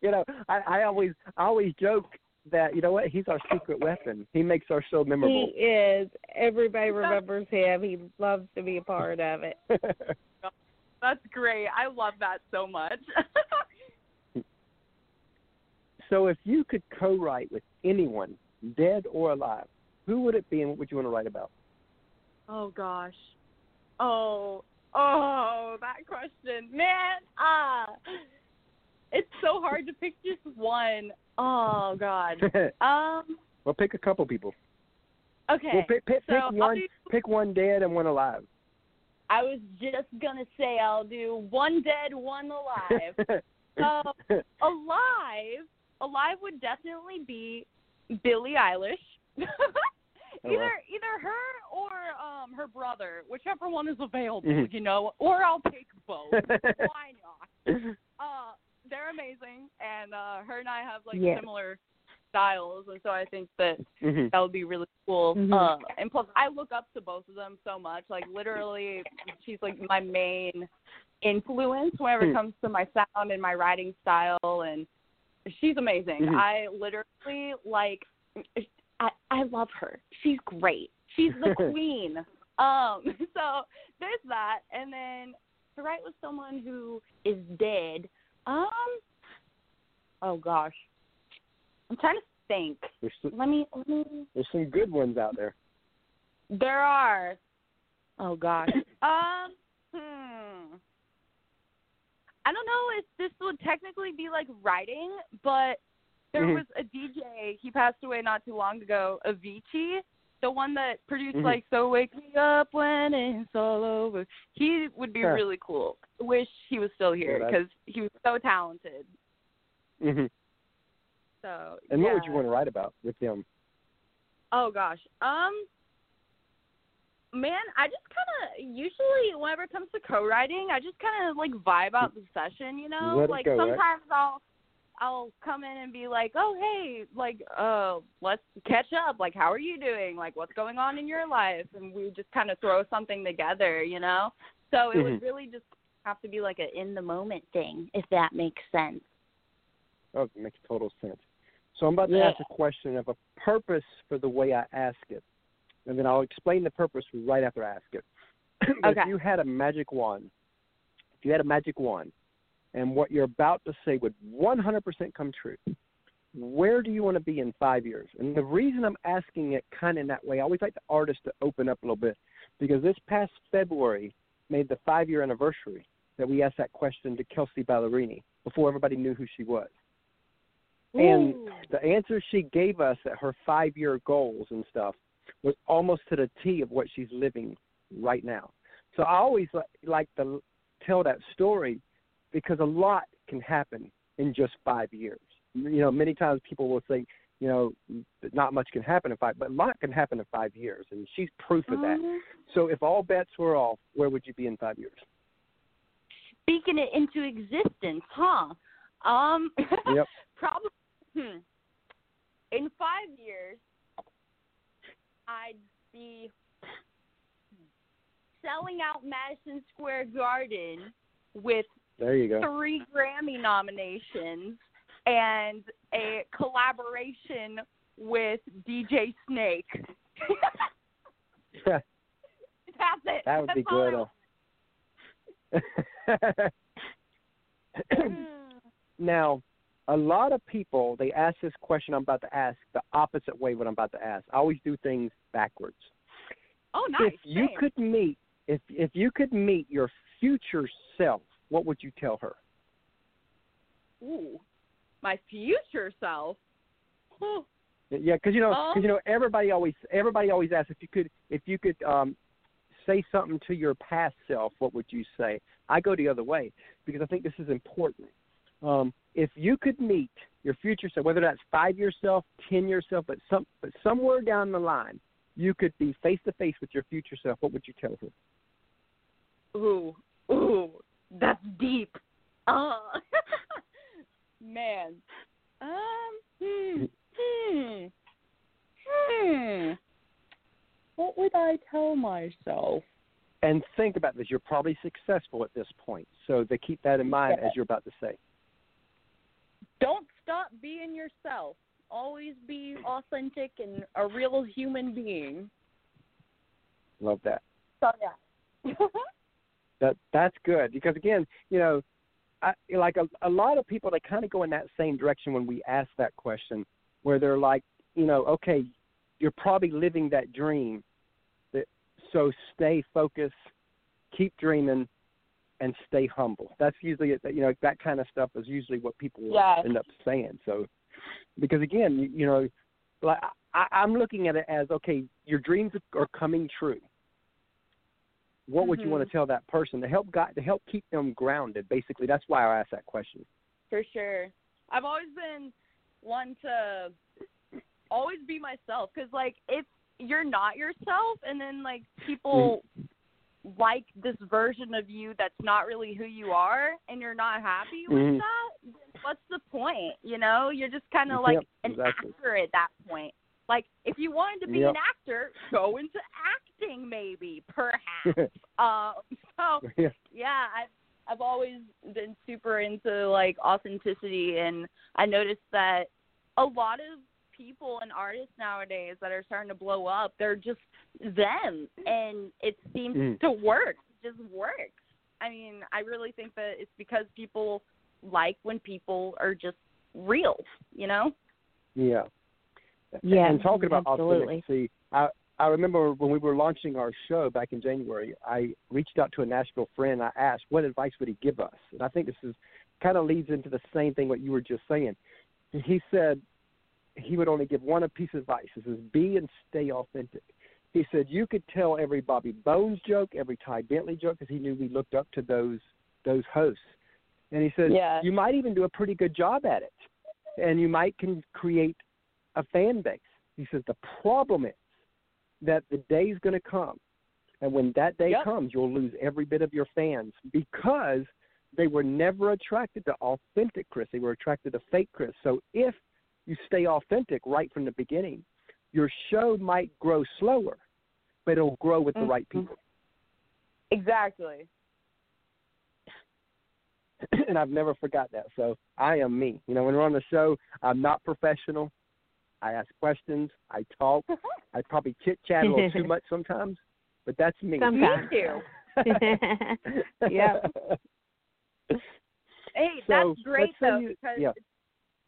You know, I, I always I always joke that, you know what, he's our secret weapon. He makes our show memorable. He is. Everybody remembers him. He loves to be a part of it. That's great. I love that so much. So if you could co-write with anyone, dead or alive, who would it be and what would you want to write about? Oh, gosh. Oh, oh, that question. Man, ah, it's so hard to pick just one. Oh, God. Um. Well, pick a couple people. Okay. Well, pick, pick, so pick, one, do... pick one dead and one alive. I was just going to say I'll do one dead, one alive. uh, alive, alive would definitely be Billie Eilish. either either her or um, her brother, whichever one is available, mm-hmm. you know, or I'll pick both. Why not? Uh, they're amazing, and uh, her and I have, like, yeah. similar styles, and so I think that mm-hmm. that would be really cool. Mm-hmm. Uh, and plus, I look up to both of them so much. Like, literally, she's, like, my main influence whenever mm-hmm. it comes to my sound and my writing style, and she's amazing. Mm-hmm. I literally, like, I, I love her. She's great. She's the queen. Um, so there's that. And then to write with someone who is dead, um, oh, gosh. I'm trying to think. Some, let me, let me. There's some good ones out there. There are. Oh gosh. um. Hmm. I don't know if this would technically be like writing, but there mm-hmm. was a D J, he passed away not too long ago, Avicii, the one that produced mm-hmm. like So Wake Me Up When It's All Over. He would be yeah. really cool. Wish he was still here because yeah, he was so talented. Mm-hmm. So, and yeah. what would you want to write about with him? Oh, gosh. Um, man, I just kind of, usually whenever it comes to co-writing, I just kind of, like, vibe out the session, you know? Let like, go, sometimes right? I'll I'll come in and be like, oh, hey, like, uh, let's catch up. Like, how are you doing? Like, what's going on in your life? And we just kind of throw something together, you know? So it mm-hmm. would really just have to be, like, an in-the-moment thing, if that makes sense. Oh, it makes total sense. So I'm about to yeah. ask a question of a purpose for the way I ask it. And then I'll explain the purpose right after I ask it. Okay. If you had a magic wand, if you had a magic wand, and what you're about to say would one hundred percent come true, where do you want to be in five years? And the reason I'm asking it kind of in that way, I always like the artist to open up a little bit, because this past February made the five-year anniversary that we asked that question to Kelsey Ballerini before everybody knew who she was. And Ooh. the answer she gave us at her five-year goals and stuff was almost to the T of what she's living right now. So I always li- like to tell that story because a lot can happen in just five years. You know, many times people will say, you know, not much can happen in five, but a lot can happen in five years, and she's proof of that. Um, so if all bets were off, where would you be in five years? Speaking it into existence, huh? Um, yep. Probably. Hmm. In five years, I'd be selling out Madison Square Garden with there you go. three Grammy nominations and a collaboration with D J Snake. That's it. That would That's be good. Now, a lot of people, they ask this question I'm about to ask the opposite way what I'm about to ask. I always do things backwards. Oh, nice. If you Same. could meet, if if you could meet your future self, what would you tell her? Ooh, my future self. Huh. Yeah, because you know, um, cause, you know, everybody always, everybody always asks if you could, if you could. Um, Say something to your past self, what would you say? I go the other way because I think this is important. Um, if you could meet your future self, whether that's five-year self, ten-year self, but, some, but somewhere down the line, you could be face-to-face with your future self, what would you tell her? Ooh, ooh, that's deep. Uh, man. Um, hmm, hmm, hmm. What would I tell myself? And think about this. You're probably successful at this point. So they keep that in mind yeah. as you're about to say. Don't stop being yourself. Always be authentic and a real human being. Love that. So, yeah. that, that's good. Because, again, you know, I, like a, a lot of people, they kind of go in that same direction when we ask that question, where they're like, you know, okay, you're probably living that dream. So stay focused, keep dreaming, and stay humble. That's usually, you know, that kind of stuff is usually what people yes. end up saying. So, because again, you, you know, like I, I'm looking at it as, okay, your dreams are coming true. What mm-hmm. would you want to tell that person to help God, to help keep them grounded? Basically, that's why I asked that question. For sure. I've always been one to always be myself because, like, if you're not yourself and then, like, people mm-hmm. like this version of you that's not really who you are and you're not happy with mm-hmm. that, then what's the point, you know? You're just kind of, like, yep, an exactly. actor at that point. Like, if you wanted to be yep. an actor, go into acting maybe, perhaps. uh, so, yeah, yeah I've, I've always been super into, like, authenticity, and I noticed that a lot of people and artists nowadays that are starting to blow up, they're just them, and it seems mm. to work. It just works. I mean, I really think that it's because people like when people are just real, you know? Yeah. Yeah. And talking about absolutely. authenticity, I, I remember when we were launching our show back in January, I reached out to a Nashville friend. I asked, what advice would he give us? And I think this is kind of leads into the same thing what you were just saying. And he said he would only give one piece of advice. This is be and stay authentic. He said you could tell every Bobby Bones joke, every Ty Bentley joke, because he knew we looked up to those those hosts. And he said yeah. you might even do a pretty good job at it, and you might can create a fan base. He says the problem is that the day's going to come, and when that day yep. comes, you'll lose every bit of your fans because they were never attracted to authentic Chris. They were attracted to fake Chris. So if you stay authentic right from the beginning, your show might grow slower, but it'll grow with the mm-hmm. right people. Exactly. And I've never forgot that. So I am me. You know, when we're on the show, I'm not professional. I ask questions. I talk. I probably chit-chat a little too much sometimes, but that's me. Sometimes. Me too. Yeah. Hey, so, that's great, though, you, because yeah.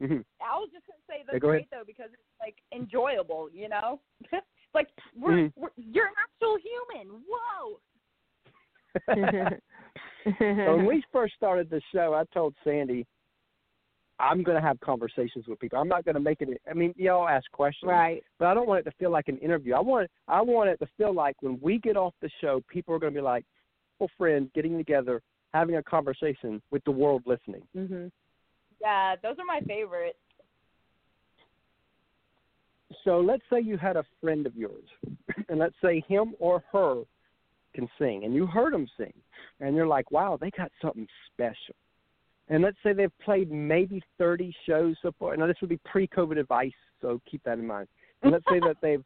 mm-hmm. I was just going to say that's yeah, go great, ahead. Though, because it's, like, enjoyable, you know? Like, we're, mm-hmm. we're, you're an actual human. Whoa. So when we first started the show, I told Sandy, I'm going to have conversations with people. I'm not going to make it. I mean, y'all ask questions, right? But I don't want it to feel like an interview. I want I want it to feel like when we get off the show, people are going to be like, well, friends getting together, having a conversation with the world listening. Mm-hmm. Yeah, those are my favorites. So let's say you had a friend of yours, and let's say him or her can sing, and you heard them sing, and you're like, wow, they got something special. And let's say they've played maybe thirty shows so far. Now, this would be pre-COVID advice, so keep that in mind. And let's say that they've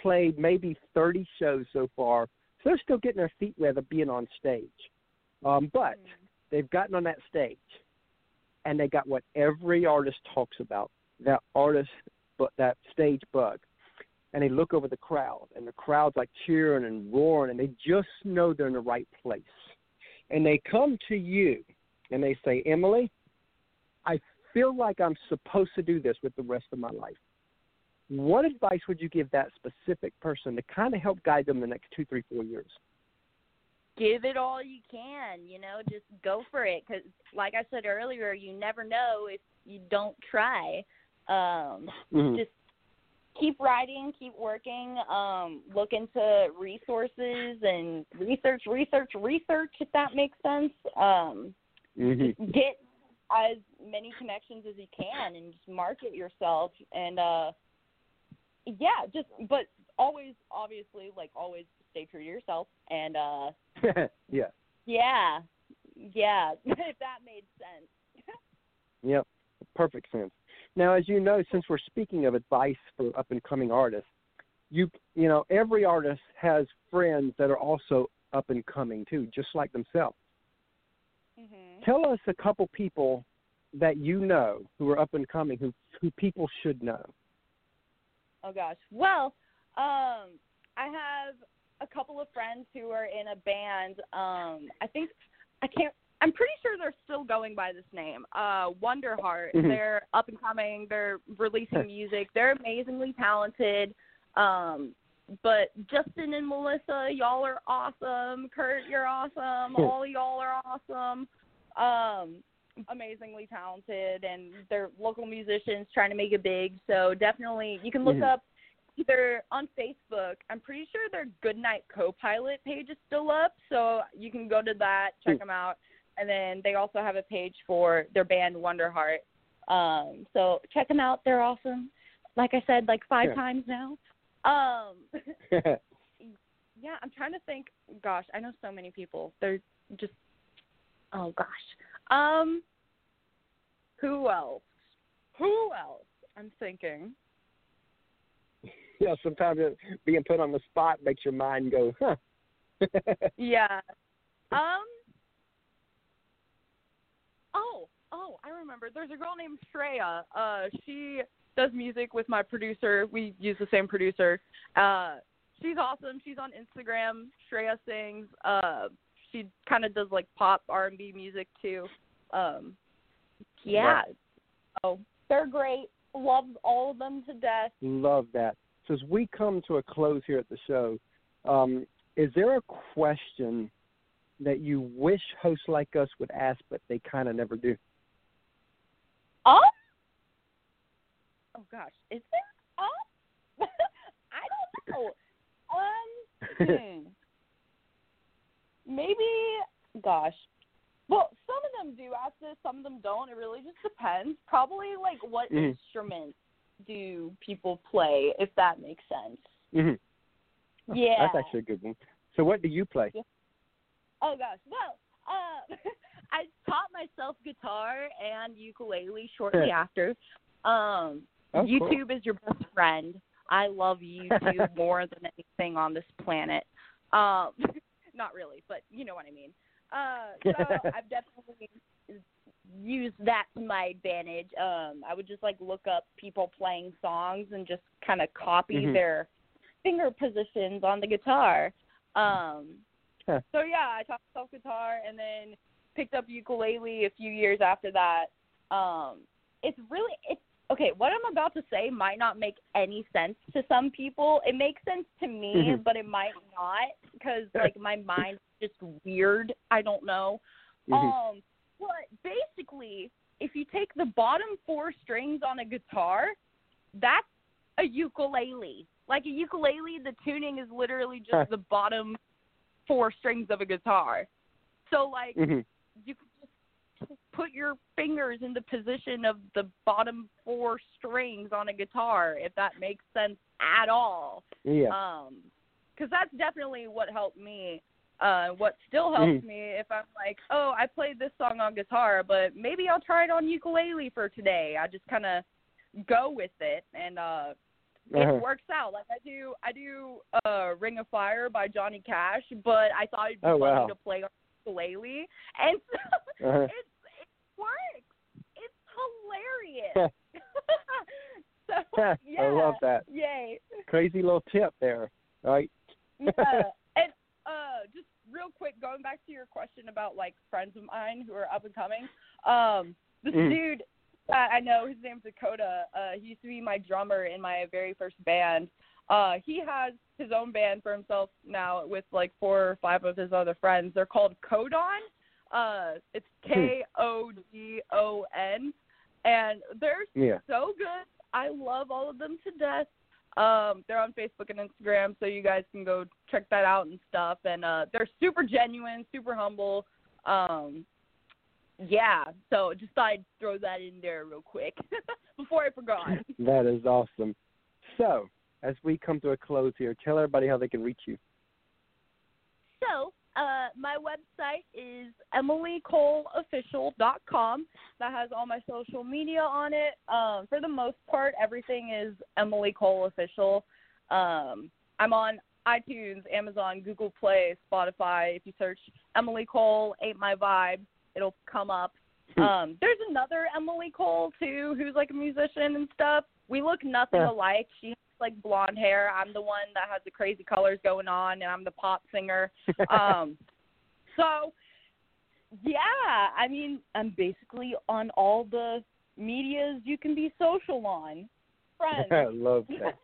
played maybe thirty shows so far, so they're still getting their feet wet of being on stage. Um, but they've gotten on that stage, and they got what every artist talks about, that artist, but that stage bug. And they look over the crowd, and the crowd's like cheering and roaring, and they just know they're in the right place. And they come to you, and they say, Emily, I feel like I'm supposed to do this with the rest of my life. What advice would you give that specific person to kind of help guide them the next two, three, four years? Give it all you can, you know, just go for it. Because like I said earlier, you never know if you don't try. Um, mm-hmm. Just keep writing, keep working, um, look into resources and research, research, research, if that makes sense. Um Mm-hmm. Get as many connections as you can and just market yourself. And, uh, yeah, just – but always, obviously, like, always stay true to yourself. And, uh, yeah. Yeah. Yeah, if that made sense. Yep, perfect sense. Now, as you know, since we're speaking of advice for up-and-coming artists, you you know, every artist has friends that are also up-and-coming, too, just like themselves. Mm-hmm. Tell us a couple people that you know who are up and coming, who who people should know. Oh, gosh. Well, um, I have a couple of friends who are in a band. Um, I think I can't – I'm pretty sure they're still going by this name, uh, Wonderheart. Mm-hmm. They're up and coming. They're releasing music. They're amazingly talented. Um, but Justin and Melissa, y'all are awesome. Kurt, you're awesome. Cool. All y'all are awesome. Um, amazingly talented, and they're local musicians trying to make it big. So definitely, you can look mm-hmm. up either on Facebook. I'm pretty sure their Goodnight Copilot page is still up, so you can go to that, check mm-hmm. them out. And then they also have a page for their band Wonderheart. Um, so check them out. They're awesome. Like I said, like five yeah. times now. Um, yeah, I'm trying to think, gosh, I know so many people. They're just, oh gosh. Um, who else? Who else? I'm thinking. Yeah, sometimes being put on the spot makes your mind go, huh. Yeah. Um, oh, oh, I remember. There's a girl named Shreya. Uh, she... does music with my producer. We use the same producer. Uh, she's awesome. She's on Instagram. Shreya sings. Uh, she kind of does like pop R and B music too. Um, yeah. Wow. Oh, they're great. Love all of them to death. Love that. So as we come to a close here at the show, um, is there a question that you wish hosts like us would ask, but they kind of never do? Oh, oh gosh, is there? Oh, I don't know. Um, hmm. Maybe, gosh. Well, some of them do ask this, some of them don't. It really just depends. Probably, like, what mm-hmm. instruments do people play, if that makes sense. Mm-hmm. Oh, yeah. That's actually a good one. So what do you play? Yeah. Oh, gosh. Well, uh, I taught myself guitar and ukulele shortly yeah. after. Um, oh, YouTube cool. is your best friend. I love YouTube more than anything on this planet. Um, not really, but you know what I mean. Uh, so I've definitely used that to my advantage. Um, I would just, like, look up people playing songs and just kind of copy mm-hmm. their finger positions on the guitar. Um, huh. So, yeah, I taught myself guitar and then picked up ukulele a few years after that. Um, it's really – it's okay, what I'm about to say might not make any sense to some people. It makes sense to me, mm-hmm. but it might not because, like, my mind's just weird. I don't know. Mm-hmm. Um, but basically, if you take the bottom four strings on a guitar, that's a ukulele. Like a ukulele, the tuning is literally just huh. the bottom four strings of a guitar. So, like, mm-hmm. you can put your fingers in the position of the bottom four strings on a guitar, if that makes sense at all. Yeah. Um, because that's definitely what helped me. Uh, what still helps mm-hmm. me if I'm like, oh, I played this song on guitar, but maybe I'll try it on ukulele for today. I just kind of go with it, and uh, uh-huh. it works out. Like I do, I do uh, "Ring of Fire" by Johnny Cash, but I thought it'd be oh, wow. funny to play on ukulele, and so uh-huh. it's works. It's hilarious. So, yeah. I love that. Yay. Crazy little tip there, right? Yeah. And uh, just real quick, going back to your question about, like, friends of mine who are up and coming, um, this mm. dude, I, I know his name's Dakota. Uh, he used to be my drummer in my very first band. Uh, he has his own band for himself now with, like, four or five of his other friends. They're called Kodon. Uh, it's K O D O N, and they're yeah. so good. I love all of them to death. Um, they're on Facebook and Instagram, so you guys can go check that out and stuff. And uh, they're super genuine, super humble. Um, yeah, so just thought I'd throw that in there real quick before I forgot. That is awesome. So, as we come to a close here, tell everybody how they can reach you. So, Uh, my website is emily cole official dot com. That has all my social media on it. Um, for the most part, everything is Emily Cole Official. Um, I'm on iTunes, Amazon, Google Play, Spotify. If you search Emily Cole, Ain't My Vibe, it'll come up. Um, there's another Emily Cole, too, who's like a musician and stuff. We look nothing yeah. alike. She like blonde hair. I'm the one that has the crazy colors going on, and I'm the pop singer. Um, so, yeah, I mean, I'm basically on all the medias you can be social on. Friends. I love that.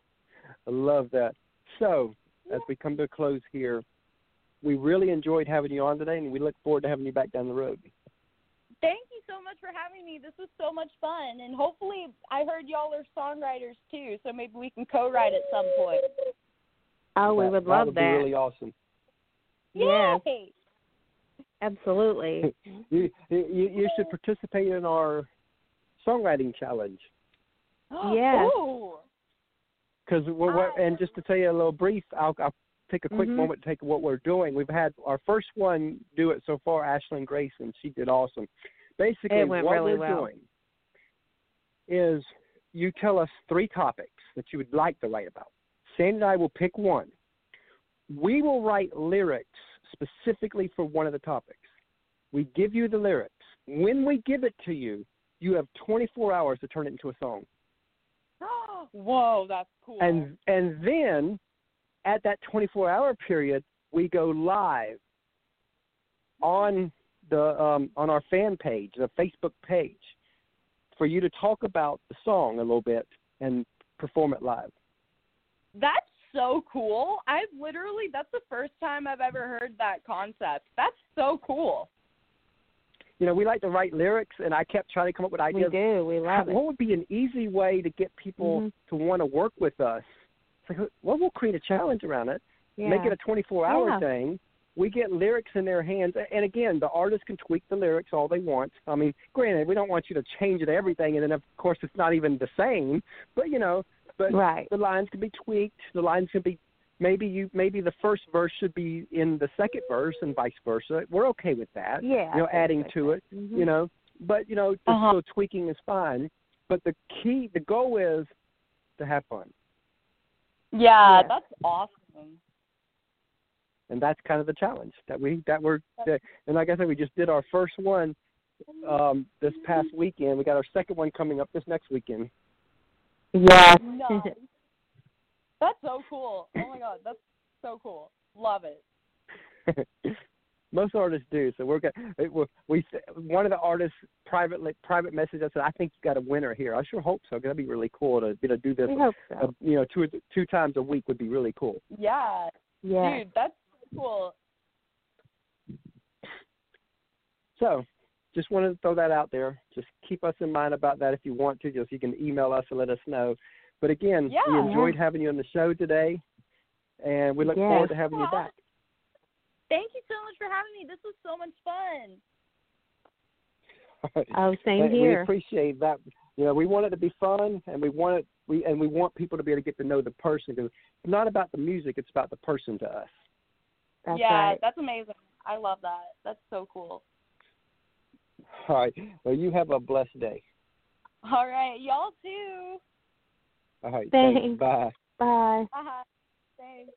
I love that. So, as we come to a close here, we really enjoyed having you on today, and we look forward to having you back down the road. Thank you so much for having me. This was so much fun, and hopefully I heard y'all are songwriters too, so maybe we can co-write at some point. Oh, we would that, love that. That would be really awesome. Yes. Yay! Absolutely. you, you you should participate in our songwriting challenge. Yes. Because we're, we're, and just to tell you a little brief, I'll, I'll take a quick mm-hmm. moment to take what we're doing. We've had our first one do it so far, Ashlyn Grayson. She did awesome. Basically, what really we're well. doing is you tell us three topics that you would like to write about. Sandy and I will pick one. We will write lyrics specifically for one of the topics. We give you the lyrics. When we give it to you, you have twenty-four hours to turn it into a song. Whoa, that's cool. And and then at that twenty-four hour period, we go live on the um, on our fan page, the Facebook page, for you to talk about the song a little bit and perform it live. That's so cool. I've literally, that's the first time I've ever heard that concept. That's so cool. You know, we like to write lyrics, and I kept trying to come up with ideas. We do. We love it. What would be an easy way to get people mm-hmm. to want to work with us? It's like, well, we'll create a challenge around it, yeah. make it a twenty-four hour yeah. thing. We get lyrics in their hands. And, again, the artists can tweak the lyrics all they want. I mean, granted, we don't want you to change it to everything, and then, of course, it's not even the same. But, you know, but right. the lines can be tweaked. The lines can be maybe you maybe the first verse should be in the second verse and vice versa. We're okay with that. Yeah, you know, adding to it. Mm-hmm. You know, but you know, uh-huh. so tweaking is fine. But the key, the goal is to have fun. Yeah, yeah, that's awesome. And that's kind of the challenge that we that we're that, and like I said, we just did our first one um, this past weekend. We got our second one coming up this next weekend. Yeah. No. That's so cool. Oh, my God. That's so cool. Love it. Most artists do. So we're got, we, we one of the artists privately private message. I said, I think you got a winner here. I sure hope so. Cause that'd be really cool to you know do this. We hope so. uh, you know, two two times a week would be really cool. Yeah. Yeah. Dude, that's so cool. So. Just wanted to throw that out there. Just keep us in mind about that if you want to. Just you can email us and let us know. But, again, yeah, we enjoyed yeah. having you on the show today, and we look yeah. forward to having you back. Thank you so much for having me. This was so much fun. Right. Oh, same and here. We appreciate that. You know, we want it to be fun, and we want it, we and we want people to be able to get to know the person. Because it's not about the music. It's about the person to us. That's yeah, right. That's amazing. I love that. That's so cool. All right. Well, you have a blessed day. All right. Y'all too. All right. Thanks. Thanks. Bye. Bye. Bye. Thanks.